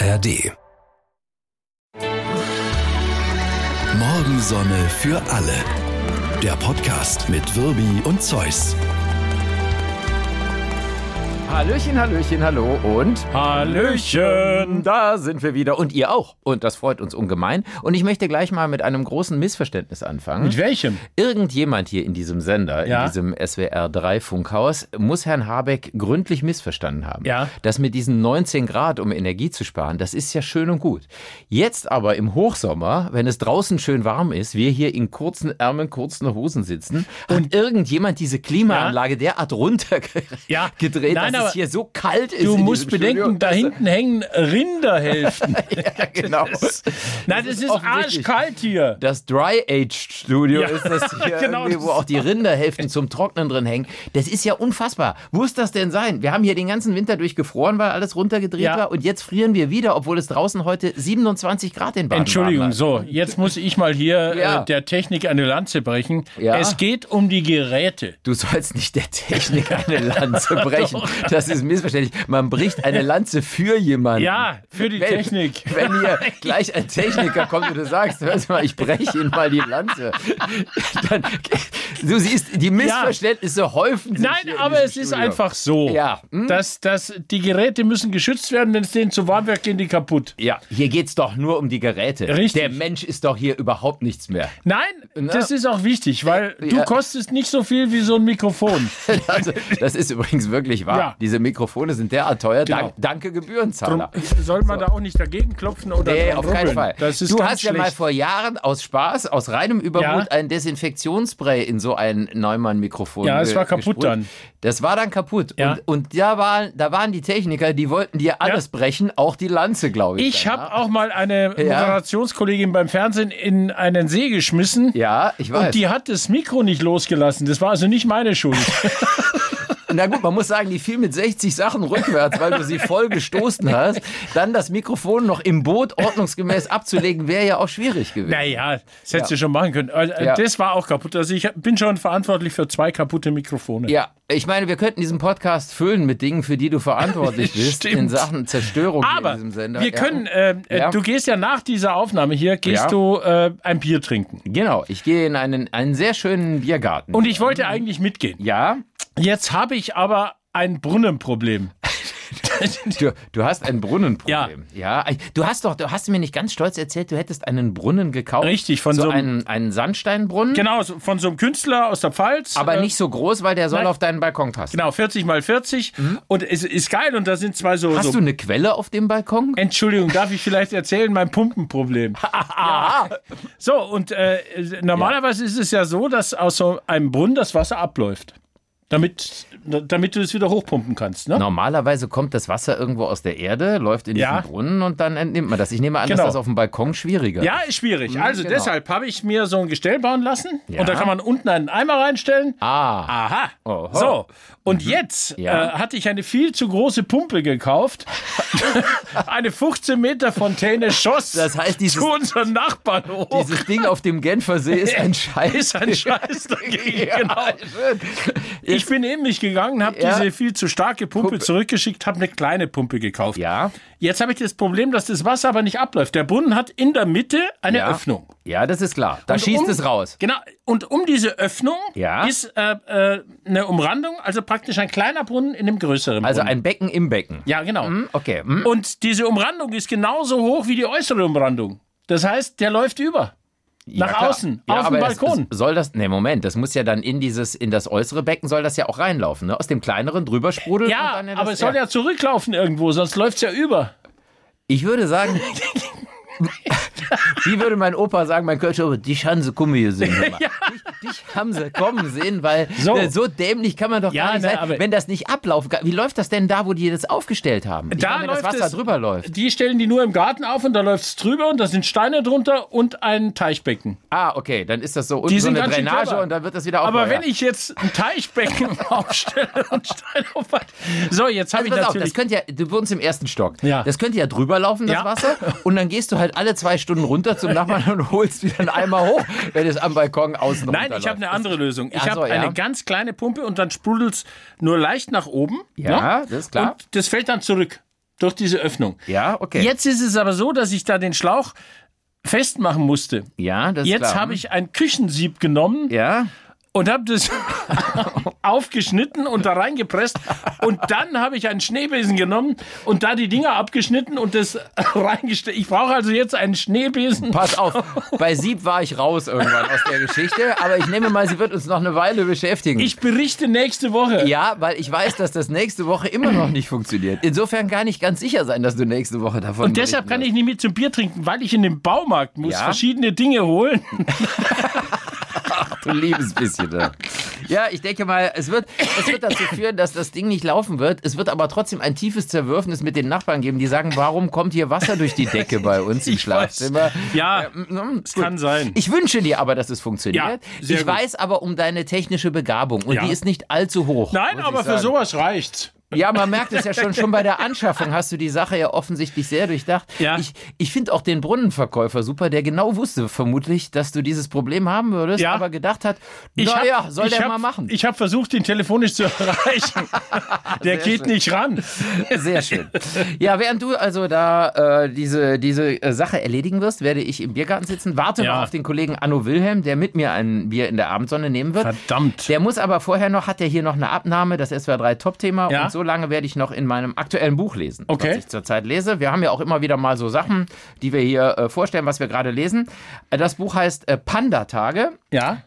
ARD. Morgensonne für alle. Der Podcast mit Wirbi und Zeus. Hallöchen, Hallöchen, hallo und Hallöchen. Da sind wir wieder und ihr auch. Und das freut uns ungemein. Und ich möchte gleich mal mit einem großen Missverständnis anfangen. Mit welchem? Irgendjemand hier in diesem Sender, in diesem SWR3-Funkhaus, muss Herrn Habeck gründlich missverstanden haben. Ja. Das mit diesen 19 Grad, um Energie zu sparen, das ist ja schön und gut. Jetzt aber im Hochsommer, wenn es draußen schön warm ist, wir hier in kurzen Ärmeln, kurzen Hosen sitzen, und irgendjemand diese Klimaanlage derart runtergedreht, dass es hier so kalt ist. Du musst bedenken, Studio. Da hinten hängen Rinderhälften. Ja, genau. Nein, das ist arschkalt hier. Das Dry-Aged-Studio ist das hier, genau, wo auch die Rinderhälften zum Trocknen drin hängen. Das ist ja unfassbar. Muss das denn sein? Wir haben hier den ganzen Winter durchgefroren, weil alles runtergedreht war, und jetzt frieren wir wieder, obwohl es draußen heute 27 Grad in Baden-Baden. Entschuldigung, so, jetzt muss ich mal hier der Technik eine Lanze brechen. Ja. Es geht um die Geräte. Du sollst nicht der Technik eine Lanze brechen. Das ist missverständlich. Man bricht eine Lanze für jemanden. Ja, für die Technik. Wenn hier gleich ein Techniker kommt und du sagst, hör mal, ich breche Ihnen mal die Lanze. Dann, du siehst, die Missverständnisse häufen sich. Nein, aber es ist einfach so, dass die Geräte müssen geschützt werden. Wenn es denen zu warm wird, gehen die kaputt. Ja, hier geht es doch nur um die Geräte. Richtig. Der Mensch ist doch hier überhaupt nichts mehr. Nein, das ist auch wichtig, weil du kostest nicht so viel wie so ein Mikrofon. Also, das ist übrigens wirklich wahr. Ja. Diese Mikrofone sind derart teuer, danke Gebührenzahler. Drum soll man da auch nicht dagegen klopfen oder nee, auf keinen Fall. Du hast ja mal vor Jahren aus Spaß, aus reinem Übermut ein Desinfektionsspray in so ein Neumann-Mikrofon gesprüht. Ja, es war kaputt dann. Das war dann kaputt. Ja. Und da waren die Techniker, die wollten dir alles brechen, auch die Lanze, glaube ich. Ich habe auch mal eine Moderationskollegin beim Fernsehen in einen See geschmissen. Ja, ich weiß. Und die hat das Mikro nicht losgelassen. Das war also nicht meine Schuld. Na gut, man muss sagen, die fiel mit 60 Sachen rückwärts, weil du sie voll gestoßen hast. Dann das Mikrofon noch im Boot ordnungsgemäß abzulegen, wäre ja auch schwierig gewesen. Naja, das hättest du schon machen können. Das war auch kaputt. Also ich bin schon verantwortlich für 2 kaputte Mikrofone. Ja, ich meine, wir könnten diesen Podcast füllen mit Dingen, für die du verantwortlich bist in Sachen Zerstörung in diesem Sender. Aber wir können, du gehst ja nach dieser Aufnahme hier, gehst du ein Bier trinken. Genau, ich gehe in einen sehr schönen Biergarten. Und ich wollte eigentlich mitgehen. Ja. Jetzt habe ich aber ein Brunnenproblem. Du hast ein Brunnenproblem. Ja. Du hast mir nicht ganz stolz erzählt, du hättest einen Brunnen gekauft. Richtig, von so einen Sandsteinbrunnen. Genau, von so einem Künstler aus der Pfalz. Aber nicht so groß, weil der soll auf deinen Balkon passen. Genau, 40x40. Mhm. Und es ist geil und da sind 2 so... Hast du eine Quelle auf dem Balkon? Entschuldigung, darf ich vielleicht erzählen, mein Pumpenproblem. So, und normalerweise ist es ja so, dass aus so einem Brunnen das Wasser abläuft. Damit du es wieder hochpumpen kannst, ne? Normalerweise kommt das Wasser irgendwo aus der Erde, läuft in diesen Brunnen und dann entnimmt man das. Ich nehme an, dass das auf dem Balkon schwieriger ist. Ja, ist schwierig. Also deshalb habe ich mir so ein Gestell bauen lassen und da kann man unten einen Eimer reinstellen. Aha. Oho. So. Und jetzt hatte ich eine viel zu große Pumpe gekauft. Eine 15 Meter Fontäne schoss das heißt, zu unseren Nachbarn hoch. Dieses Ding auf dem Genfer See ist ein Scheiß. Ist ein Scheiß dagegen, genau. Ich bin eben nicht gegangen, habe diese viel zu starke Pumpe zurückgeschickt, habe eine kleine Pumpe gekauft. Ja. Jetzt habe ich das Problem, dass das Wasser aber nicht abläuft. Der Brunnen hat in der Mitte eine Öffnung. Ja, das ist klar. Da schießt es raus. Genau. Und um diese Öffnung ist eine Umrandung, also praktisch ein kleiner Brunnen in einem größeren Brunnen. Also ein Becken im Becken. Ja, genau. Mhm, okay. Mhm. Und diese Umrandung ist genauso hoch wie die äußere Umrandung. Das heißt, der läuft über. Nach außen, auf dem Balkon. Das muss ja dann in das äußere Becken soll das ja auch reinlaufen, ne? Aus dem kleineren drüber sprudeln. Ja, und dann aber es soll ja zurücklaufen irgendwo, sonst läuft es ja über. Ich würde sagen, wie würde mein Opa sagen, mein Kölscher, dich haben sie kommen gesehen. Ja. Dich haben sie kommen sehen, weil so dämlich kann man doch gar nicht sein, wenn das nicht ablaufen kann. Wie läuft das denn da, wo die das aufgestellt haben? Wenn das Wasser drüber läuft. Die stellen die nur im Garten auf und da läuft es drüber und da sind Steine drunter und ein Teichbecken. Ah, okay, dann ist das so unten so eine Drainage und dann wird das wieder aufgebaut. Aber wenn ich jetzt ein Teichbecken aufstelle und Steine aufbaue. So, jetzt habe ich natürlich... Du wohnst im ersten Stock. Ja. Das könnte ja drüber laufen, das Wasser. Und dann gehst du halt alle 2 Stunden runter zum Nachbarn und holst wieder einen Eimer hoch, wenn es am Balkon außen runterläuft. Nein, ich habe eine andere Lösung. Ich habe eine ganz kleine Pumpe und dann sprudelt es nur leicht nach oben. Ja, das ist klar. Und das fällt dann zurück. Durch diese Öffnung. Ja, okay. Jetzt ist es aber so, dass ich da den Schlauch festmachen musste. Ja, das ist klar. Jetzt habe ich ein Küchensieb genommen. Ja. Und habe das aufgeschnitten und da reingepresst. Und dann habe ich einen Schneebesen genommen und da die Dinger abgeschnitten und das reingestellt. Ich brauche also jetzt einen Schneebesen. Pass auf, bei Sieb war ich raus irgendwann aus der Geschichte. Aber ich nehme mal, sie wird uns noch eine Weile beschäftigen. Ich berichte nächste Woche. Ja, weil ich weiß, dass das nächste Woche immer noch nicht funktioniert. Insofern kann ich ganz sicher sein, dass du nächste Woche davon berichten. Und deshalb kann ich nicht mit zum Bier trinken, weil ich in den Baumarkt muss verschiedene Dinge holen. Du liebes bisschen da. Ja, ich denke mal, es wird dazu führen, dass das Ding nicht laufen wird. Es wird aber trotzdem ein tiefes Zerwürfnis mit den Nachbarn geben, die sagen, warum kommt hier Wasser durch die Decke bei uns im Schlafzimmer? Ja, es kann sein. Ich wünsche dir aber, dass es funktioniert. Ja, ich weiß aber um deine technische Begabung und die ist nicht allzu hoch. Nein, aber für sowas reicht's. Ja, man merkt es ja schon bei der Anschaffung hast du die Sache ja offensichtlich sehr durchdacht. Ja. Ich finde auch den Brunnenverkäufer super, der genau wusste vermutlich, dass du dieses Problem haben würdest, aber gedacht hat, soll der mal machen. Ich habe versucht, ihn telefonisch zu erreichen. Der geht nicht ran. Sehr schön. Ja, während du also da diese Sache erledigen wirst, werde ich im Biergarten sitzen. Warte mal auf den Kollegen Anno Wilhelm, der mit mir ein Bier in der Abendsonne nehmen wird. Verdammt. Der muss aber vorher noch, hat der hier noch eine Abnahme, das SWR3 Top-Thema und so. So lange werde ich noch in meinem aktuellen Buch lesen, was ich zurzeit lese. Wir haben ja auch immer wieder mal so Sachen, die wir hier vorstellen, was wir gerade lesen. Das Buch heißt Panda Tage,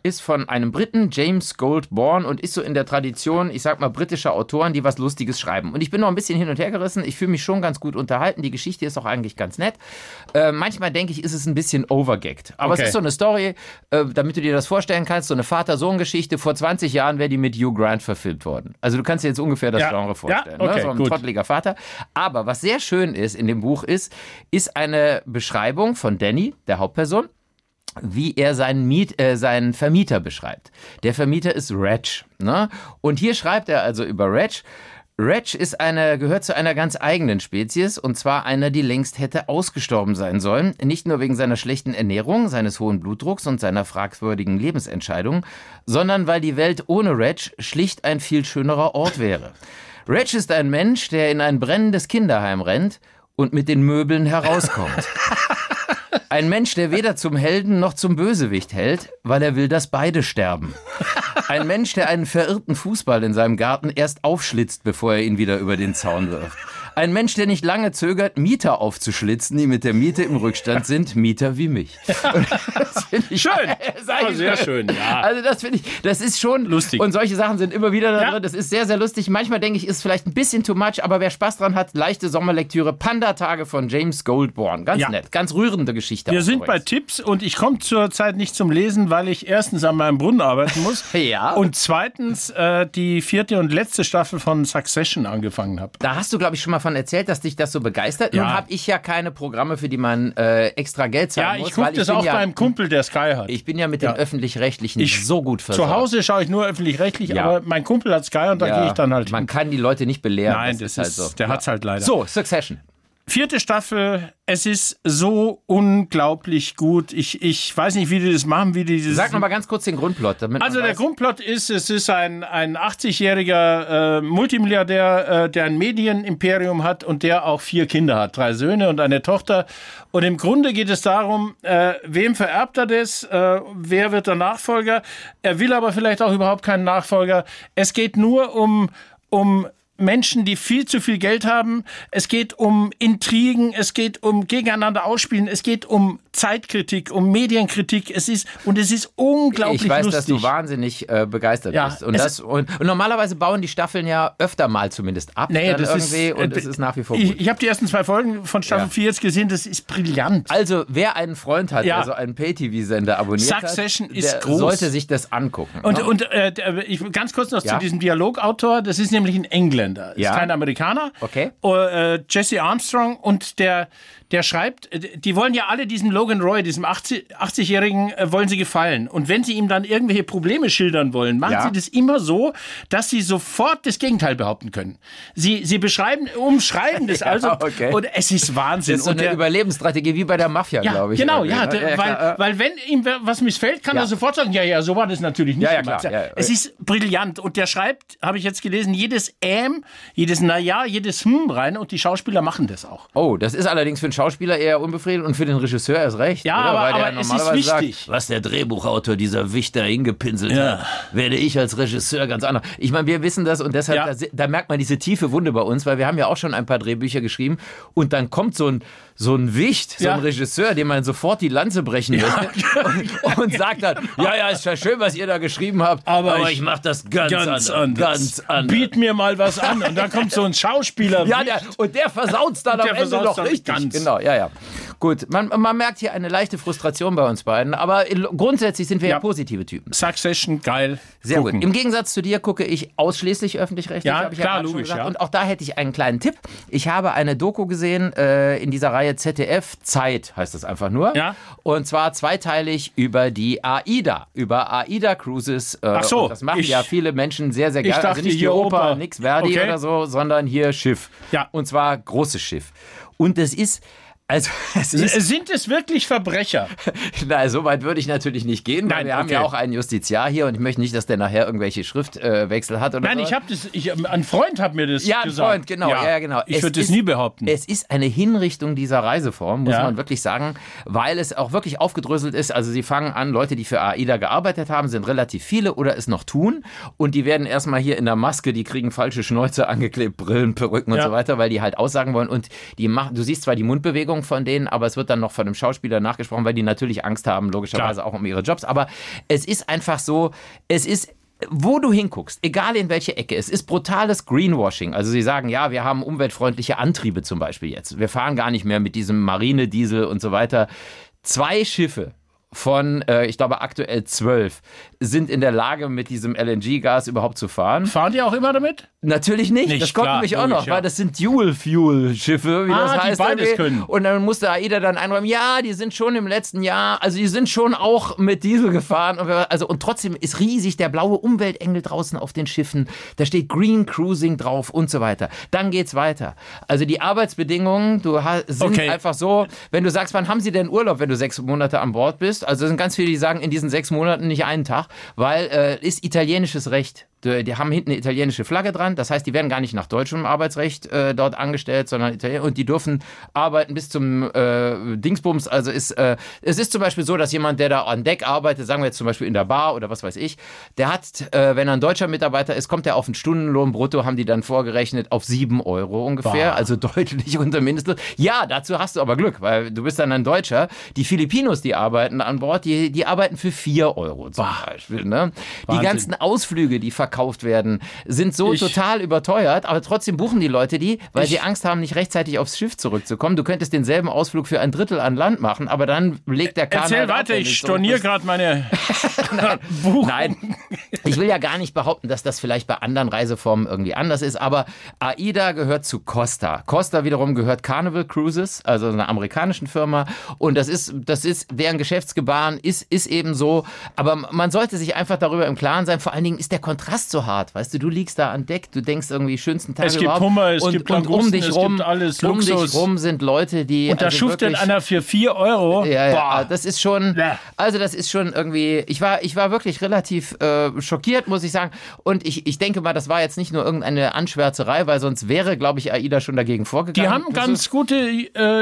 ist von einem Briten, James Goldborn, und ist so in der Tradition, ich sag mal, britischer Autoren, die was Lustiges schreiben. Und ich bin noch ein bisschen hin und her gerissen. Ich fühle mich schon ganz gut unterhalten. Die Geschichte ist auch eigentlich ganz nett. Manchmal denke ich, ist es ein bisschen overgagged. Aber es ist so eine Story, damit du dir das vorstellen kannst, so eine Vater-Sohn-Geschichte. Vor 20 Jahren wäre die mit Hugh Grant verfilmt worden. Also du kannst dir jetzt ungefähr das Genre vorstellen. Ja, okay, ne? So ein trotteliger Vater. Aber was sehr schön ist in dem Buch ist eine Beschreibung von Danny, der Hauptperson, wie er seinen Vermieter beschreibt. Der Vermieter ist Ratch. Ne? Und hier schreibt er also über Ratch. Ratch gehört zu einer ganz eigenen Spezies, und zwar einer, die längst hätte ausgestorben sein sollen. Nicht nur wegen seiner schlechten Ernährung, seines hohen Blutdrucks und seiner fragwürdigen Lebensentscheidungen, sondern weil die Welt ohne Ratch schlicht ein viel schönerer Ort wäre. Ratch ist ein Mensch, der in ein brennendes Kinderheim rennt und mit den Möbeln herauskommt. Ein Mensch, der weder zum Helden noch zum Bösewicht hält, weil er will, dass beide sterben. Ein Mensch, der einen verirrten Fußball in seinem Garten erst aufschlitzt, bevor er ihn wieder über den Zaun wirft. Ein Mensch, der nicht lange zögert, Mieter aufzuschlitzen, die mit der Miete im Rückstand sind. Mieter wie mich. Das ich schön. Sehr schön, ja. Also das finde ich, das ist schon lustig. Und solche Sachen sind immer wieder da drin. Das ist sehr, sehr lustig. Manchmal denke ich, ist vielleicht ein bisschen too much, aber wer Spaß dran hat, leichte Sommerlektüre. Panda Tage von James Goldborn. Ganz nett, ganz rührende Geschichte. Wir sind übrigens bei Tipps, und ich komme zurzeit nicht zum Lesen, weil ich erstens an meinem Brunnen arbeiten muss. Und zweitens die 4. und letzte Staffel von Succession angefangen habe. Da hast du, glaube ich, schon mal von erzählt, dass dich das so begeistert. Nun habe ich ja keine Programme, für die man extra Geld zahlen muss. Ja, ich gucke das auch beim Kumpel, der Sky hat. Ich bin ja mit den Öffentlich-Rechtlichen so gut versorgt. Zu Hause schaue ich nur Öffentlich-Rechtlich, aber mein Kumpel hat Sky, und da gehe ich dann halt hin. Man kann die Leute nicht belehren. Nein, das ist halt so. Der hat es halt leider. So, Succession. 4. Staffel, es ist so unglaublich gut. Ich weiß nicht, wie die das machen. Sag nochmal ganz kurz den Grundplot. Also der Grundplot ist, es ist ein 80-jähriger Multimilliardär, der ein Medienimperium hat und der auch 4 Kinder hat. 3 Söhne und eine Tochter. Und im Grunde geht es darum, wem vererbt er das? Wer wird der Nachfolger? Er will aber vielleicht auch überhaupt keinen Nachfolger. Es geht nur um Menschen, die viel zu viel Geld haben. Es geht um Intrigen, es geht um gegeneinander ausspielen, es geht um Zeitkritik, um Medienkritik. Es ist unglaublich lustig. Ich weiß, dass du wahnsinnig begeistert bist. Und normalerweise bauen die Staffeln ja öfter mal zumindest ab. Nee, das irgendwie ist, und es ist nach wie vor gut. Ich habe die ersten 2 Folgen von Staffel 4 jetzt gesehen, das ist brillant. Also wer einen Freund hat, also einen Pay-TV-Sender abonniert Succession hat, der ist groß. Sollte sich das angucken. Ganz kurz noch zu diesem Dialogautor, das ist nämlich in England. Ist kein Amerikaner. Okay. Jesse Armstrong, und der schreibt, die wollen ja alle diesem Logan Roy, diesem 80-Jährigen, wollen sie gefallen. Und wenn sie ihm dann irgendwelche Probleme schildern wollen, machen sie das immer so, dass sie sofort das Gegenteil behaupten können. Sie umschreiben das also. Okay. Und es ist Wahnsinn. Das ist so eine Überlebensstrategie wie bei der Mafia, glaube ich. Genau, weil wenn ihm was missfällt, kann er sofort sagen, so war das natürlich nicht. Ja, klar. Es ist brillant. Und der schreibt, habe ich jetzt gelesen, jedes jedes Naja, jedes Hm rein und die Schauspieler machen das auch. Oh, das ist allerdings für den Schauspieler eher unbefriedigend und für den Regisseur erst recht. Ja, oder? Weil aber es ist wichtig. Sagt, was der Drehbuchautor, dieser Wichter hingepinselt hat, werde ich als Regisseur ganz anders. Ich meine, wir wissen das und deshalb, da merkt man diese tiefe Wunde bei uns, weil wir haben ja auch schon ein paar Drehbücher geschrieben und dann kommt so ein Wicht, so ein Regisseur, dem man sofort die Lanze brechen will und sagt dann, ja, ist ja schön, was ihr da geschrieben habt, aber ich mache das ganz anders. Biet mir mal was an und dann kommt so ein Schauspieler. Ja, der versaut's dann am Ende noch richtig. Ganz. Genau, ja. Gut, man merkt hier eine leichte Frustration bei uns beiden, aber grundsätzlich sind wir ja positive Typen. Succession, geil. Sehr gut. Im Gegensatz zu dir gucke ich ausschließlich öffentlich-rechtlich, habe ich klar, ja logisch, schon gesagt. Und auch da hätte ich einen kleinen Tipp. Ich habe eine Doku gesehen in dieser Reihe ZDF-Zeit, heißt das einfach nur. Ja. Und zwar zweiteilig über die AIDA, über AIDA Cruises. Ach so. Das machen ja viele Menschen sehr, sehr gerne. Ich dachte, also nicht die Oper, nix Verdi oder so, sondern hier Schiff. Ja. Und zwar großes Schiff. Und es ist... sind es wirklich Verbrecher? Nein, so weit würde ich natürlich nicht gehen, weil wir haben ja auch einen Justiziar hier und ich möchte nicht, dass der nachher irgendwelche Schriftwechsel hat oder so. Ein Freund hat mir das gesagt. Ein Freund, genau. Ja, genau. Ich würde das nie behaupten. Es ist eine Hinrichtung dieser Reiseform, muss man wirklich sagen, weil es auch wirklich aufgedröselt ist. Also sie fangen an, Leute, die für AIDA gearbeitet haben, sind relativ viele oder es noch tun und die werden erstmal hier in der Maske, die kriegen falsche Schnäuze angeklebt, Brillen, Perücken und so weiter, weil die halt aussagen wollen und die machen, du siehst zwar die Mundbewegung von denen, aber es wird dann noch von einem Schauspieler nachgesprochen, weil die natürlich Angst haben, logischerweise auch um ihre Jobs. Aber es ist einfach so, es ist, wo du hinguckst, egal in welche Ecke, es ist brutales Greenwashing. Also sie sagen, ja, wir haben umweltfreundliche Antriebe zum Beispiel jetzt. Wir fahren gar nicht mehr mit diesem Marinediesel und so weiter. 2 Schiffe von, ich glaube aktuell 12, sind in der Lage, mit diesem LNG-Gas überhaupt zu fahren. Fahren die auch immer damit? Natürlich nicht. Das kommt nämlich auch noch, weil das sind Dual-Fuel-Schiffe, wie das heißt. Die beides können. Und dann musste AIDA dann einräumen, ja, die sind schon im letzten Jahr, also die sind schon auch mit Diesel gefahren. Und trotzdem ist riesig der blaue Umweltengel draußen auf den Schiffen. Da steht Green Cruising drauf und so weiter. Dann geht's weiter. Also die Arbeitsbedingungen sind einfach so, wenn du sagst, wann haben sie denn Urlaub, wenn du 6 Monate an Bord bist? Also es sind ganz viele, die sagen, in diesen 6 Monaten nicht einen Tag, weil ist italienisches Recht. Die haben hinten eine italienische Flagge dran, das heißt, die werden gar nicht nach deutschem Arbeitsrecht dort angestellt, sondern Italien, und die dürfen arbeiten bis zum Dingsbums. Also es ist zum Beispiel so, dass jemand, der da an Deck arbeitet, sagen wir jetzt zum Beispiel in der Bar oder was weiß ich, der hat, wenn er ein deutscher Mitarbeiter ist, kommt er auf einen Stundenlohn brutto, haben die dann vorgerechnet, auf 7 Euro ungefähr, also deutlich unter Mindestlohn. Ja, dazu hast du aber Glück, weil du bist dann ein Deutscher. Die Filipinos, die arbeiten an Bord, die arbeiten für 4 Euro zum Beispiel. Ne? Die ganzen Ausflüge, die verkauft werden, sind total überteuert, aber trotzdem buchen die Leute die, weil sie Angst haben, nicht rechtzeitig aufs Schiff zurückzukommen. Du könntest denselben Ausflug für ein Drittel an Land machen, aber dann legt der Kahn... Erzähl weiter, ich storniere gerade meine Buchung. Nein, ich will ja gar nicht behaupten, dass das vielleicht bei anderen Reiseformen irgendwie anders ist, aber AIDA gehört zu Costa. Costa wiederum gehört Carnival Cruises, also einer amerikanischen Firma, und das ist deren Geschäftsgebaren ist eben so, aber man sollte sich einfach darüber im Klaren sein, vor allen Dingen ist der Kontrast so hart, weißt du, du liegst da an Deck, du denkst irgendwie schönsten Tag überhaupt. Es gibt Hummer, es gibt Langosten, es gibt alles Luxus. Um dich rum sind Leute, die... Und da schuft dann einer für 4 Euro. Ja, das ist schon... Also das ist schon irgendwie... Ich war wirklich relativ schockiert, muss ich sagen. Und ich denke mal, das war jetzt nicht nur irgendeine Anschwärzerei, weil sonst wäre, glaube ich, AIDA schon dagegen vorgegangen. Die haben ganz gute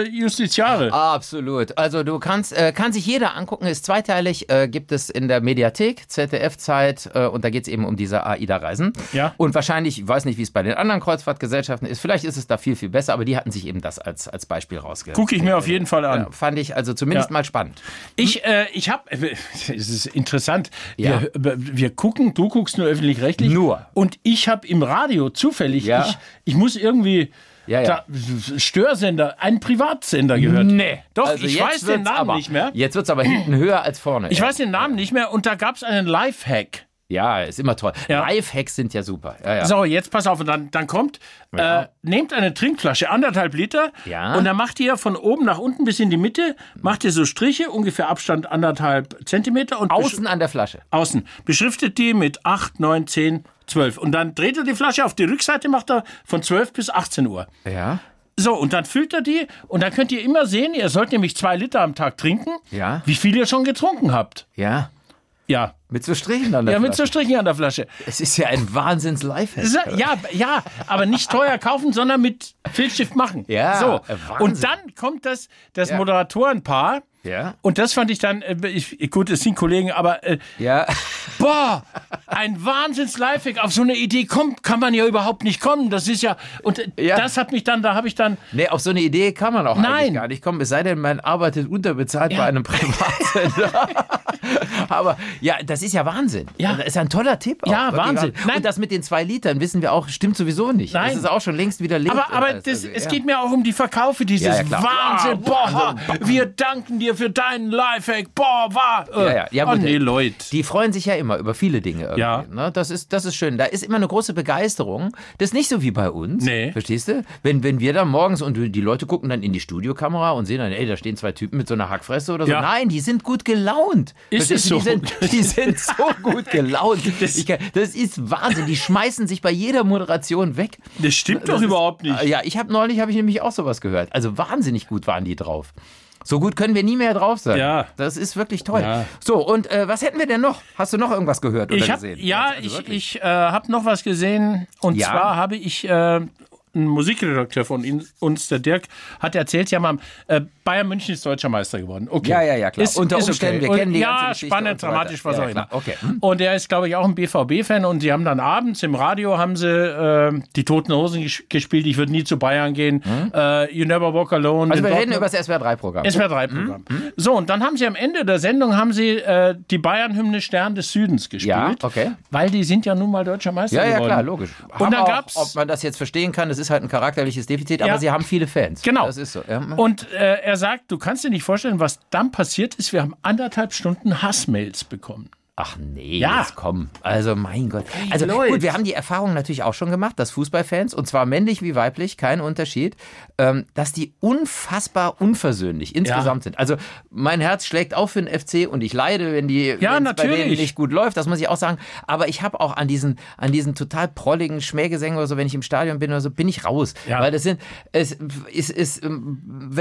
Justiziare. Absolut. Also du kann sich jeder angucken, ist zweiteilig, gibt es in der Mediathek, ZDF-Zeit, und da geht es eben um diese AIDA-Reisen. Ja. Und wahrscheinlich, ich weiß nicht, wie es bei den anderen Kreuzfahrtgesellschaften ist, vielleicht ist es da viel, viel besser, aber die hatten sich eben das als Beispiel rausgenommen. Gucke ich mir auf jeden Fall an. Ja, fand ich also zumindest mal spannend. Es ist interessant, du guckst nur öffentlich-rechtlich. Nur. Und ich habe im Radio zufällig, ich muss irgendwie... Störsender, ein Privatsender gehört. Nee. Doch, also ich weiß den Namen nicht mehr. Jetzt wird es aber hinten höher als vorne. Ich weiß den Namen nicht mehr und da gab es einen Lifehack. Ja, ist immer toll. Ja. Lifehacks sind ja super. Ja. So, jetzt pass auf. Und dann kommt, nehmt eine Trinkflasche, 1,5 Liter. Ja. Und dann macht ihr von oben nach unten bis in die Mitte, macht ihr so Striche, ungefähr Abstand 1,5 Zentimeter. Und außen an der Flasche. Außen. Beschriftet die mit 8, 9, 10, 12. Und dann dreht er die Flasche auf die Rückseite, macht er von 12 bis 18 Uhr. Ja. So, und dann füllt er die und dann könnt ihr immer sehen, ihr sollt nämlich 2 Liter am Tag trinken, wie viel ihr schon getrunken habt. Ja. Mit so Strichen an der Flasche. Ja, mit so Strichen an der Flasche. Es ist ja ein Wahnsinns-Lifehack. Ja, aber nicht teuer kaufen, sondern mit Filzstift machen. Ja, so. Wahnsinn. Und dann kommt das Moderatorenpaar. Ja. Und das fand ich dann, gut, es sind Kollegen, aber boah, ein Wahnsinns-Lifehack. Auf so eine Idee kommt, kann man ja überhaupt nicht kommen. Das ist ja, und das hat mich dann, da habe ich dann... Nee, auf so eine Idee kann man auch eigentlich gar nicht kommen. Es sei denn, man arbeitet unterbezahlt bei einem Privatsender. Aber ja, das ist ja Wahnsinn. Ja. Das ist ein toller Tipp. Auch, ja, Wahnsinn. Nein. Und das mit den 2 Litern, wissen wir auch, stimmt sowieso nicht. Nein. Das ist auch schon längst widerlegt. Aber es geht mir auch um die Verkaufe, dieses Wahnsinn. Boah, wir danken dir für deinen Lifehack. Boah, Ja, nee, Leute. Die freuen sich ja immer über viele Dinge irgendwie. Ja. Ne? Das ist schön. Da ist immer eine große Begeisterung. Das ist nicht so wie bei uns. Nee. Verstehst du? Wenn wir da morgens und die Leute gucken dann in die Studiokamera und sehen dann, da stehen 2 Typen mit so einer Hackfresse oder so. Ja. Nein, die sind gut gelaunt. Ist es so? Die sind so gut gelaunt. Das ist Wahnsinn. Die schmeißen sich bei jeder Moderation weg. Das stimmt doch überhaupt nicht. Ja, neulich habe ich nämlich auch sowas gehört. Also wahnsinnig gut waren die drauf. So gut können wir nie mehr drauf sein. Ja. Das ist wirklich toll. Ja. So, und was hätten wir denn noch? Hast du noch irgendwas gehört oder gesehen? Ja, ich habe noch was gesehen. Und zwar habe ich... ein Musikredakteur von uns, der Dirk, hat erzählt, Bayern München ist deutscher Meister geworden. Okay. Ja, klar. Unter Umständen, okay. Wir kennen die ganze Geschichte. Spannend, dramatisch, was auch immer. Okay. Und er ist, glaube ich, auch ein BVB-Fan und sie haben dann abends im Radio die Toten Hosen gespielt, ich würde nie zu Bayern gehen, You Never Walk Alone. Also wir reden über das SWR3-Programm. SWR3-Programm. Mhm. So, und dann haben sie am Ende der Sendung die Bayern-Hymne Stern des Südens gespielt. Ja, okay. Weil die sind ja nun mal deutscher Meister geworden. Ja, klar, logisch. Und dann gab's, ob man das jetzt verstehen kann, das ist halt ein charakterliches Defizit, aber sie haben viele Fans. Genau. Das ist so. Ja. Und er sagt, du kannst dir nicht vorstellen, was dann passiert ist. Wir haben anderthalb Stunden Hassmails bekommen. Ach nee, jetzt komm. Also mein Gott. Also gut, wir haben die Erfahrung natürlich auch schon gemacht, dass Fußballfans, und zwar männlich wie weiblich, kein Unterschied, dass die unfassbar unversöhnlich insgesamt sind. Also mein Herz schlägt auch für den FC und ich leide, wenn es bei denen nicht gut läuft, das muss ich auch sagen. Aber ich habe auch an diesen total prolligen Schmähgesängen oder so, wenn ich im Stadion bin oder so, bin ich raus. Ja. Weil wenn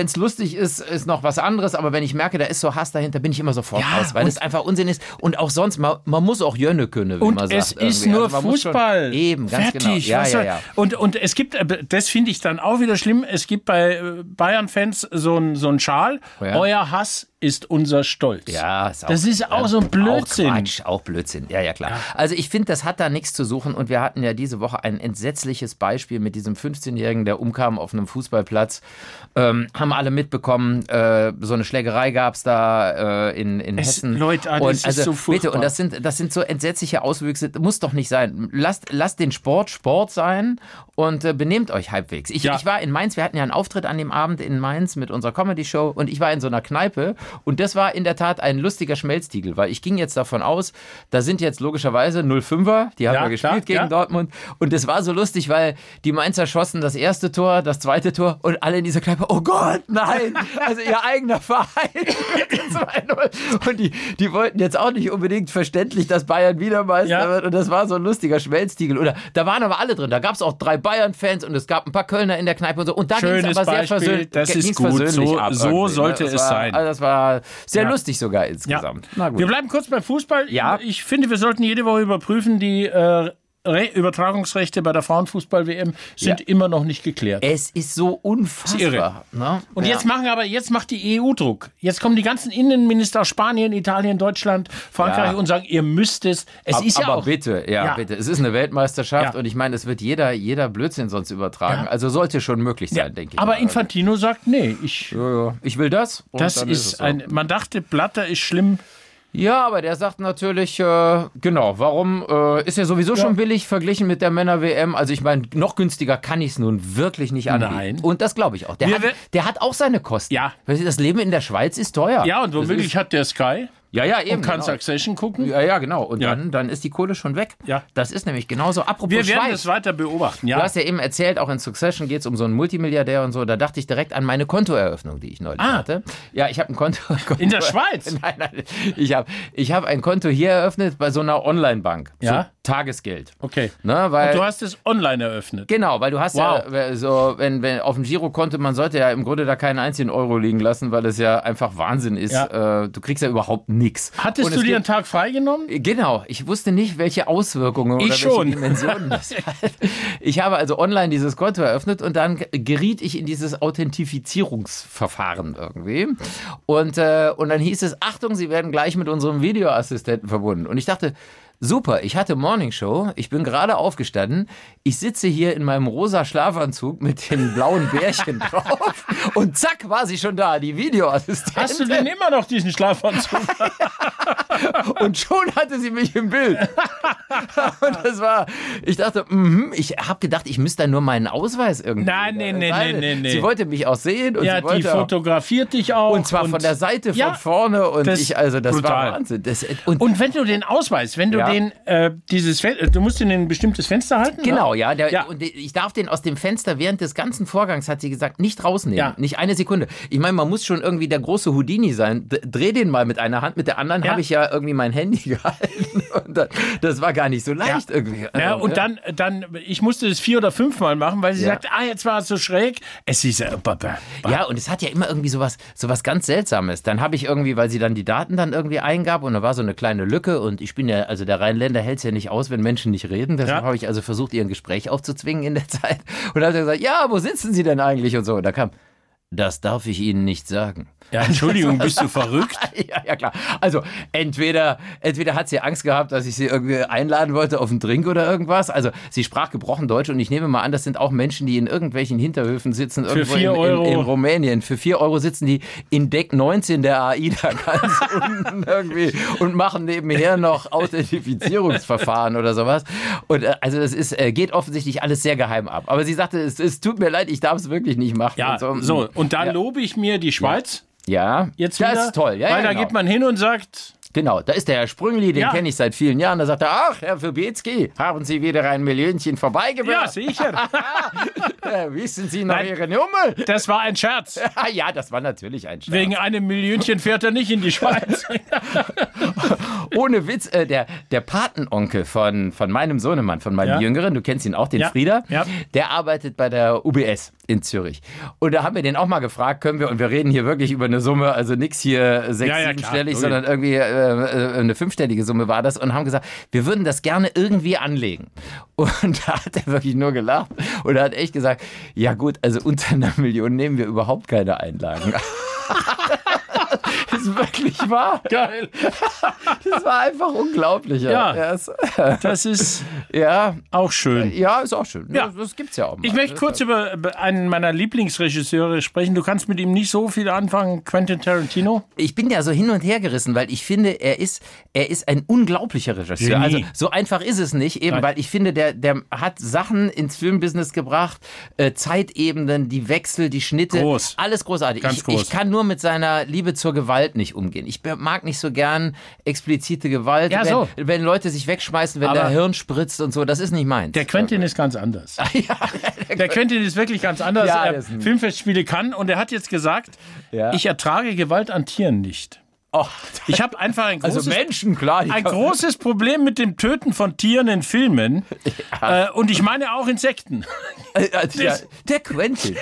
es lustig ist, ist noch was anderes, aber wenn ich merke, da ist so Hass dahinter, bin ich immer sofort raus, weil das einfach Unsinn ist und auch sonst. Man muss auch Jönne können, wenn man sagt. Und es ist nur Fußball. Eben, ganz fertig. Genau. Ja. Und es gibt, das finde ich dann auch wieder schlimm, es gibt bei Bayern-Fans so einen Schal, euer Hass ist unser Stolz. Ja, das ist auch so ein Blödsinn. Auch Quatsch, auch Blödsinn. Ja, klar. Ja. Also ich finde, das hat da nichts zu suchen und wir hatten ja diese Woche ein entsetzliches Beispiel mit diesem 15-Jährigen, der umkam auf einem Fußballplatz. Haben alle mitbekommen, so eine Schlägerei gab es da in Hessen. Leute, das ist so furchtbar. Bitte, und das sind so entsetzliche Auswüchse. Muss doch nicht sein. Lasst den Sport sein und benehmt euch halbwegs. Ich war in Mainz, wir hatten ja einen Auftritt an dem Abend in Mainz mit unserer Comedy-Show und ich war in so einer Kneipe. Und das war in der Tat ein lustiger Schmelztiegel, weil ich ging jetzt davon aus, da sind jetzt logischerweise 0,5er, die haben wir gespielt gegen Dortmund. Und das war so lustig, weil die Mainzer schossen das erste Tor, das zweite Tor und alle in dieser Kneipe, oh Gott, nein, also ihr eigener Verein. 2-0. Und die wollten jetzt auch nicht unbedingt verständlich, dass Bayern wieder Meister wird. Und das war so ein lustiger Schmelztiegel. Oder da waren aber alle drin, da gab es auch 3 Bayern-Fans und es gab ein paar Kölner in der Kneipe und so. Und da ging es aber sehr versöhnlich. Das ist gut, so sollte es sein. Also das war sehr lustig sogar insgesamt. Ja. Na gut. Wir bleiben kurz beim Fußball. Ja. Ich finde, wir sollten jede Woche überprüfen, die Übertragungsrechte bei der Frauenfußball-WM sind immer noch nicht geklärt. Es ist so unfassbar. Ist irre. Ne? Und jetzt macht die EU Druck. Jetzt kommen die ganzen Innenminister aus Spanien, Italien, Deutschland, Frankreich und sagen, ihr müsst es. Aber bitte, es ist eine Weltmeisterschaft und ich meine, es wird jeder Blödsinn sonst übertragen. Ja. Also sollte schon möglich sein, denke ich. Aber Infantino sagt, nee, ich will das. Und das dann ist so. Man dachte, Blatter ist schlimm. Ja, aber der sagt natürlich, warum ist ja sowieso schon billig verglichen mit der Männer-WM. Also ich meine, noch günstiger kann ich es nun wirklich nicht anbieten. Nein. Und das glaube ich auch. Der hat auch seine Kosten. Ja. Das Leben in der Schweiz ist teuer. Ja, und womöglich hat der Sky... Ja, eben. Und kann Succession gucken. Ja, genau. Und dann ist die Kohle schon weg. Ja. Das ist nämlich genauso. Apropos Schweiz. Wir werden es weiter beobachten, Du hast ja eben erzählt, auch in Succession geht es um so einen Multimilliardär und so. Da dachte ich direkt an meine Kontoeröffnung, die ich neulich hatte. Ja, ich habe ein Konto. In der Schweiz? Nein. Ich habe ein Konto hier eröffnet bei so einer Online-Bank. Ja. So Tagesgeld. Okay. Na, weil, und du hast es online eröffnet. Genau, weil du hast ja so, wenn auf dem Girokonto, man sollte ja im Grunde da keinen einzigen Euro liegen lassen, weil das ja einfach Wahnsinn ist. Ja. Du kriegst ja überhaupt nichts. Hattest du dir einen Tag freigenommen? Genau. Ich wusste nicht, welche Auswirkungen welche Dimensionen das hat. Ich habe also online dieses Konto eröffnet und dann geriet ich in dieses Authentifizierungsverfahren irgendwie. Und dann hieß es, Achtung, Sie werden gleich mit unserem Videoassistenten verbunden. Und ich dachte, super, ich hatte Morningshow, ich bin gerade aufgestanden, ich sitze hier in meinem rosa Schlafanzug mit dem blauen Bärchen drauf und zack, war sie schon da, die Videoassistentin. Hast du denn immer noch diesen Schlafanzug? Und schon hatte sie mich im Bild. Und das war, ich dachte, ich habe gedacht, ich müsste da nur meinen Ausweis irgendwie. Nein. Sie wollte mich auch sehen. Und ja, sie wollte die fotografiert dich auch. Und zwar von der Seite, von vorne. Und das, das brutal. War Wahnsinn. Das, und wenn du den Ausweis, wenn du den, du musst in ein bestimmtes Fenster halten? Genau, ja. Und ich darf den aus dem Fenster während des ganzen Vorgangs, hat sie gesagt, nicht rausnehmen. Ja. Nicht eine Sekunde. Ich meine, man muss schon irgendwie der große Houdini sein. Dreh den mal mit einer Hand, mit der anderen habe ich ja irgendwie mein Handy gehalten. Und dann, das war gar nicht so leicht irgendwie. Ja, und dann, ich musste das 4- oder 5-mal machen, weil sie sagt, jetzt war es so schräg. Es ist ja, und es hat ja immer irgendwie sowas ganz Seltsames. Dann habe ich irgendwie, weil sie dann die Daten dann irgendwie eingab und da war so eine kleine Lücke und ich bin ja, also der Rheinländer hält es ja nicht aus, wenn Menschen nicht reden. Deshalb habe ich also versucht, ihr ein Gespräch aufzuzwingen in der Zeit. Und dann hat er gesagt, ja, wo sitzen Sie denn eigentlich und so. Und da kam, das darf ich Ihnen nicht sagen. Ja, Entschuldigung, bist du verrückt? Ja, klar. Also entweder hat sie Angst gehabt, dass ich sie irgendwie einladen wollte auf einen Drink oder irgendwas. Also sie sprach gebrochen Deutsch und ich nehme mal an, das sind auch Menschen, die in irgendwelchen Hinterhöfen sitzen, irgendwo in Rumänien. Für 4 Euro sitzen die in Deck 19 der AIDA ganz unten irgendwie und machen nebenher noch Authentifizierungsverfahren oder sowas. Und also das ist, geht offensichtlich alles sehr geheim ab. Aber sie sagte, es tut mir leid, ich darf es wirklich nicht machen. Ja, so. Und da lobe ich mir die Schweiz. Ja, jetzt das wieder, ist toll. Ja, weil da geht man hin und sagt... Genau, da ist der Herr Sprüngli, den kenne ich seit vielen Jahren. Da sagt er, ach, Herr Fibetski, haben Sie wieder ein Millionchen vorbeigebracht? Ja, sicher. Wissen Sie noch Ihre Nummer? Das war ein Scherz. Ja, das war natürlich ein Scherz. Wegen einem Millionchen fährt er nicht in die Schweiz. Ohne Witz, der Patenonkel von meinem Sohnemann, von meinem Jüngeren, du kennst ihn auch, den Frieder, der arbeitet bei der UBS in Zürich. Und da haben wir den auch mal gefragt, und wir reden hier wirklich über eine Summe, also nichts hier 6-, 7-stellig, sondern irgendwie... eine 5-stellige Summe war das und haben gesagt, wir würden das gerne irgendwie anlegen. Und da hat er wirklich nur gelacht und er hat echt gesagt, ja gut, also unter 1 Million nehmen wir überhaupt keine Einlagen. Das ist wirklich wahr. Geil. Das war einfach unglaublich. Ja. Das ist auch schön. Ja, ist auch schön. Ja. Das gibt's ja auch mal. Ich möchte kurz über einen meiner Lieblingsregisseure sprechen. Du kannst mit ihm nicht so viel anfangen, Quentin Tarantino. Ich bin ja so hin und her gerissen, weil ich finde, er ist ein unglaublicher Regisseur. Genie. Also so einfach ist es nicht, eben, weil ich finde, der hat Sachen ins Filmbusiness gebracht, Zeitebenen, die Wechsel, die Schnitte. Groß. Alles großartig. Ich kann nur mit seiner Liebe zur Gewalt nicht umgehen. Ich mag nicht so gern explizite Gewalt, wenn Leute sich wegschmeißen, wenn der Hirn spritzt und so, das ist nicht meins. Der Quentin ist ganz anders. Der Quentin ist wirklich ganz anders. Ja, er Filmfestspiele kann und er hat jetzt gesagt, ich ertrage Gewalt an Tieren nicht. Oh, ich habe einfach ein großes Problem mit dem Töten von Tieren in Filmen und ich meine auch Insekten. Der Quentin,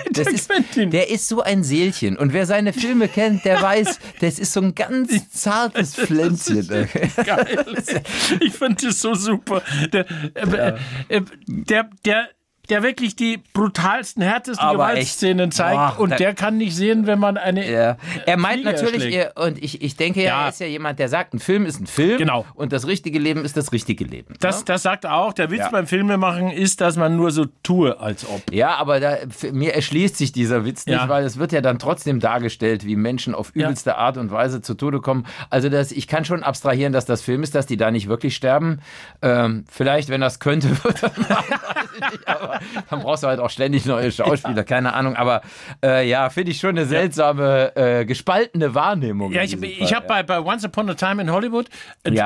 der ist so ein Seelchen und wer seine Filme kennt, der weiß, das ist so ein ganz zartes Pflänzchen. Geil. Ich finde das so super. Der wirklich die brutalsten, härtesten Gewaltszenen zeigt und der kann nicht sehen, wenn man eine Er meint Fliege natürlich, und ich denke, er ist ja jemand, der sagt, ein Film ist ein Film und das richtige Leben ist das richtige Leben. Das sagt er auch. Der Witz beim Filmemachen ist, dass man nur so tue, als ob. Ja, aber mir erschließt sich dieser Witz nicht, weil es wird ja dann trotzdem dargestellt, wie Menschen auf übelste Art und Weise zu Tode kommen. Also ich kann schon abstrahieren, dass das Film ist, dass die da nicht wirklich sterben. Vielleicht, wenn das könnte, würde das machen, weiß ich nicht, aber dann brauchst du halt auch ständig neue Schauspieler, keine Ahnung. Aber ja, finde ich schon eine seltsame, gespaltene Wahrnehmung. Ja, ich habe bei Once Upon a Time in Hollywood, ich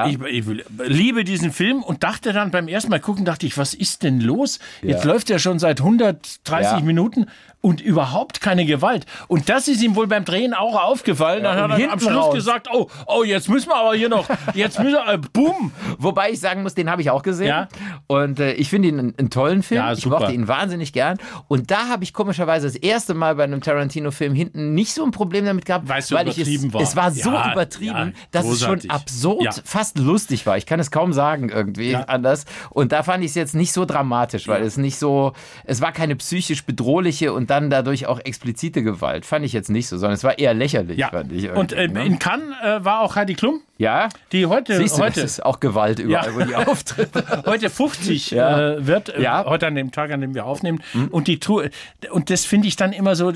liebe diesen Film und dachte dann beim ersten Mal gucken, dachte ich, was ist denn los? Jetzt läuft er schon seit 130 Minuten und überhaupt keine Gewalt. Und das ist ihm wohl beim Drehen auch aufgefallen. Ja, dann hat er am Schluss gesagt, oh, jetzt müssen wir aber hier noch, boom. Wobei ich sagen muss, den habe ich auch gesehen. Ja. Und ich finde ihn einen tollen Film. Ja, ich mochte ihn wahnsinnig gern. Und da habe ich komischerweise das erste Mal bei einem Tarantino-Film hinten nicht so ein Problem damit gehabt, weil es übertrieben war. Es war so übertrieben, dass großartig. Es schon absurd, fast lustig war. Ich kann es kaum sagen irgendwie anders. Und da fand ich es jetzt nicht so dramatisch, weil es nicht so, es war keine psychisch bedrohliche und dann dadurch auch explizite Gewalt. Fand ich jetzt nicht so, sondern es war eher lächerlich, fand ich. Und in Cannes war auch Heidi Klum. Ja, die heute das ist auch Gewalt überall, wo die auftritt. Heute 50 wird, heute an dem Tag, an dem wir aufnehmen. Mhm. Und das finde ich dann immer so,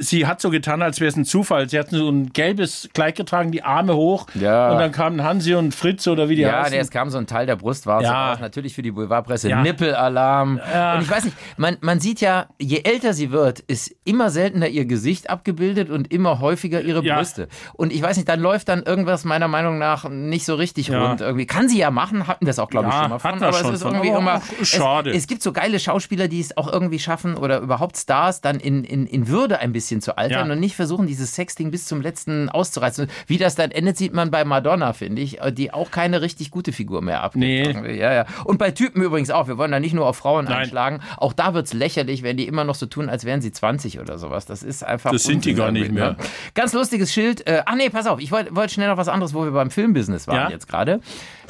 sie hat so getan, als wäre es ein Zufall. Sie hat so ein gelbes Kleid getragen, die Arme hoch. Ja. Und dann kamen Hansi und Fritz oder wie die heißen. Ja, es kam so ein Teil der Brust, war es natürlich für die Boulevardpresse. Ja. Nippelalarm. Ja. Und ich weiß nicht, man sieht ja, je älter sie wird, ist immer seltener ihr Gesicht abgebildet und immer häufiger ihre Brüste. Und ich weiß nicht, dann läuft dann irgendwas meiner Meinung nach nicht so richtig rund irgendwie. Kann sie ja machen, hatten das auch, glaube ich, schon mal von. Aber es ist irgendwie immer schade. Es gibt so geile Schauspieler, die es auch irgendwie schaffen oder überhaupt Stars dann in Würde ein bisschen zu altern und nicht versuchen, dieses Sexting bis zum Letzten auszureizen. Wie das dann endet, sieht man bei Madonna, finde ich, die auch keine richtig gute Figur mehr abgibt. Nee. Ja. Und bei Typen übrigens auch. Wir wollen da nicht nur auf Frauen einschlagen. Auch da wird es lächerlich, wenn die immer noch so tun, als wären sie 20 oder sowas. Das ist einfach. Das sind die gar nicht mehr. Ganz lustiges Schild. Ach nee, pass auf. Ich wollte schnell noch was anderes, wo wir beim Filmbusiness waren jetzt gerade.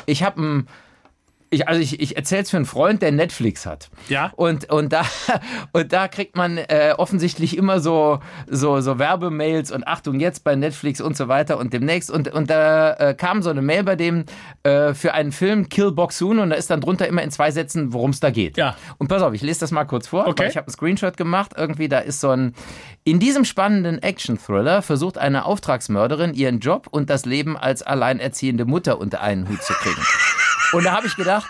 Ich habe ich erzähle es für einen Freund, der Netflix hat. Ja. Und da kriegt man offensichtlich immer so Werbemails und Achtung jetzt bei Netflix und so weiter und demnächst. Und da kam so eine Mail bei dem für einen Film Killbox soon und da ist dann drunter immer in 2 Sätzen, worum es da geht. Ja. Und pass auf, ich lese das mal kurz vor. Okay. Ich habe einen Screenshot gemacht. Irgendwie da ist so ein, in diesem spannenden Action-Thriller versucht eine Auftragsmörderin ihren Job und das Leben als alleinerziehende Mutter unter einen Hut zu kriegen. Und da habe ich gedacht,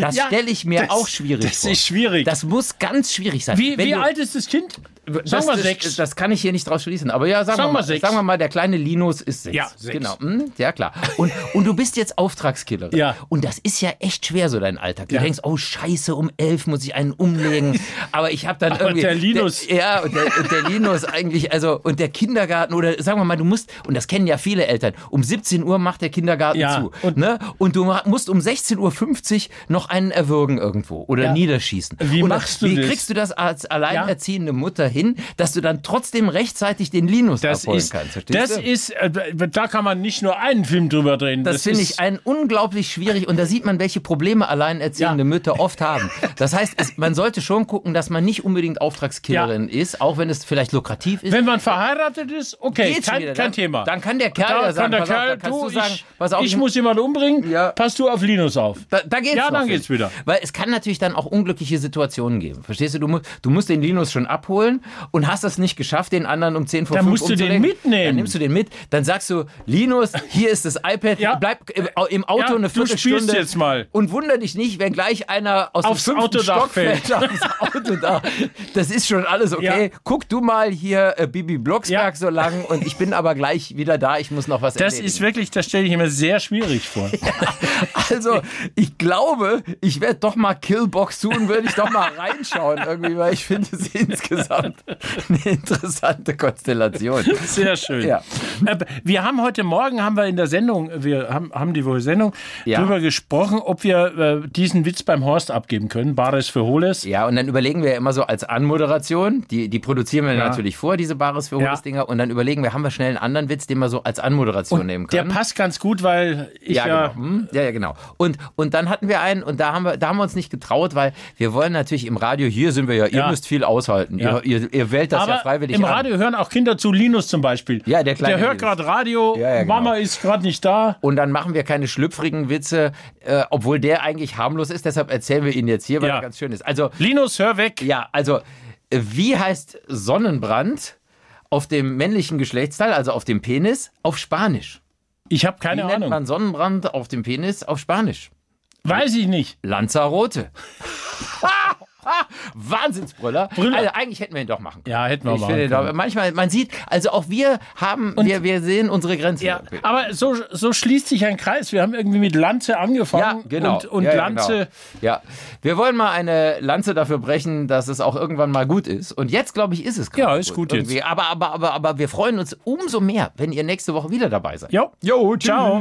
das stelle ich mir auch schwierig vor. Das ist schwierig. Das muss ganz schwierig sein. Wie alt ist das Kind? Sagen wir 6. Das kann ich hier nicht draus schließen. Aber ja, sagen wir mal, der kleine Linus ist 6. Ja, 6. Genau. Ja, klar. Und du bist jetzt Auftragskillerin. Ja. Und das ist ja echt schwer, so dein Alltag. Du denkst, oh scheiße, um 11 muss ich einen umlegen. Aber ich habe dann irgendwie... Und der Linus. Und der Linus eigentlich, also und der Kindergarten oder sagen wir mal, du musst, und das kennen ja viele Eltern, um 17 Uhr macht der Kindergarten zu. Und du musst um 16.50 Uhr noch einen erwürgen irgendwo oder niederschießen. Wie machst du das? Wie kriegst du das als alleinerziehende Mutter hin, dass du dann trotzdem rechtzeitig den Linus abholen kannst. Da kann man nicht nur einen Film drüber drehen. Das finde ich unglaublich schwierig und da sieht man, welche Probleme alleinerziehende Mütter oft haben. Das heißt, man sollte schon gucken, dass man nicht unbedingt Auftragskillerin ist, auch wenn es vielleicht lukrativ ist. Wenn man verheiratet ist, okay, kein Thema. Dann kann der Kerl sagen, pass auf, ich muss jemanden umbringen, pass du auf Linus auf. Da geht's dann geht's wieder. Weil es kann natürlich dann auch unglückliche Situationen geben. Verstehst du? Du musst den Linus schon abholen, und hast das nicht geschafft, den anderen um 10 vor 5 umzulegen. Dann musst du den mitnehmen. Dann nimmst du den mit, dann sagst du, Linus, hier ist das iPad, bleib im Auto eine Viertelstunde. Du spielst jetzt mal. Und wunder dich nicht, wenn gleich einer aus aufs dem 5. Stock fällt. Aufs Autodach. Das ist schon alles okay. Ja. Guck du mal hier Bibi Blocksberg so lang und ich bin aber gleich wieder da, ich muss noch was erledigen. Das ist wirklich, das stelle ich mir sehr schwierig vor. Also, ich glaube, ich werde doch mal Killbox soon, würde ich doch mal reinschauen irgendwie, weil ich finde es insgesamt eine interessante Konstellation. Sehr schön. Ja. Wir haben heute Morgen, in der Sendung, darüber gesprochen, ob wir diesen Witz beim Horst abgeben können, Bares für Hohles. Ja, und dann überlegen wir ja immer so als Anmoderation, die produzieren wir natürlich vor, diese Bares für Hohles-Dinger, und dann überlegen wir, haben wir schnell einen anderen Witz, den wir so als Anmoderation nehmen können. Der passt ganz gut, weil ich genau. Und dann hatten wir einen, und da haben wir uns nicht getraut, weil wir wollen natürlich im Radio, hier sind wir ihr müsst viel aushalten, Ihr wählt das aber freiwillig im Radio an. Hören auch Kinder zu, Linus zum Beispiel. Ja, der kleine. Der hört gerade Radio, genau. Mama ist gerade nicht da. Und dann machen wir keine schlüpfrigen Witze, obwohl der eigentlich harmlos ist. Deshalb erzählen wir ihn jetzt hier, weil er ganz schön ist. Also Linus, hör weg. Ja, also wie heißt Sonnenbrand auf dem männlichen Geschlechtsteil, also auf dem Penis, auf Spanisch? Ich habe keine Ahnung. Wie nennt man Sonnenbrand auf dem Penis auf Spanisch? Weiß ich nicht. Lanzarote. Wahnsinnsbrüller. Also eigentlich hätten wir ihn doch machen können. Ja, hätten wir machen können. Manchmal, man sieht, also auch wir haben, wir sehen unsere Grenzen. Ja, aber so schließt sich ein Kreis. Wir haben irgendwie mit Lanze angefangen. Ja, genau. Und ja, Lanze. Genau. Ja, wir wollen mal eine Lanze dafür brechen, dass es auch irgendwann mal gut ist. Und jetzt, glaube ich, ist es gerade. Ja, ist gut irgendwie. Jetzt. Aber wir freuen uns umso mehr, wenn ihr nächste Woche wieder dabei seid. Jo, ciao.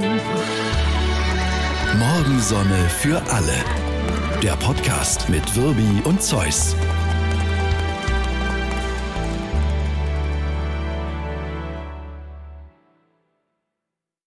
Morgensonne für alle. Der Podcast mit Wirbi und Zeus.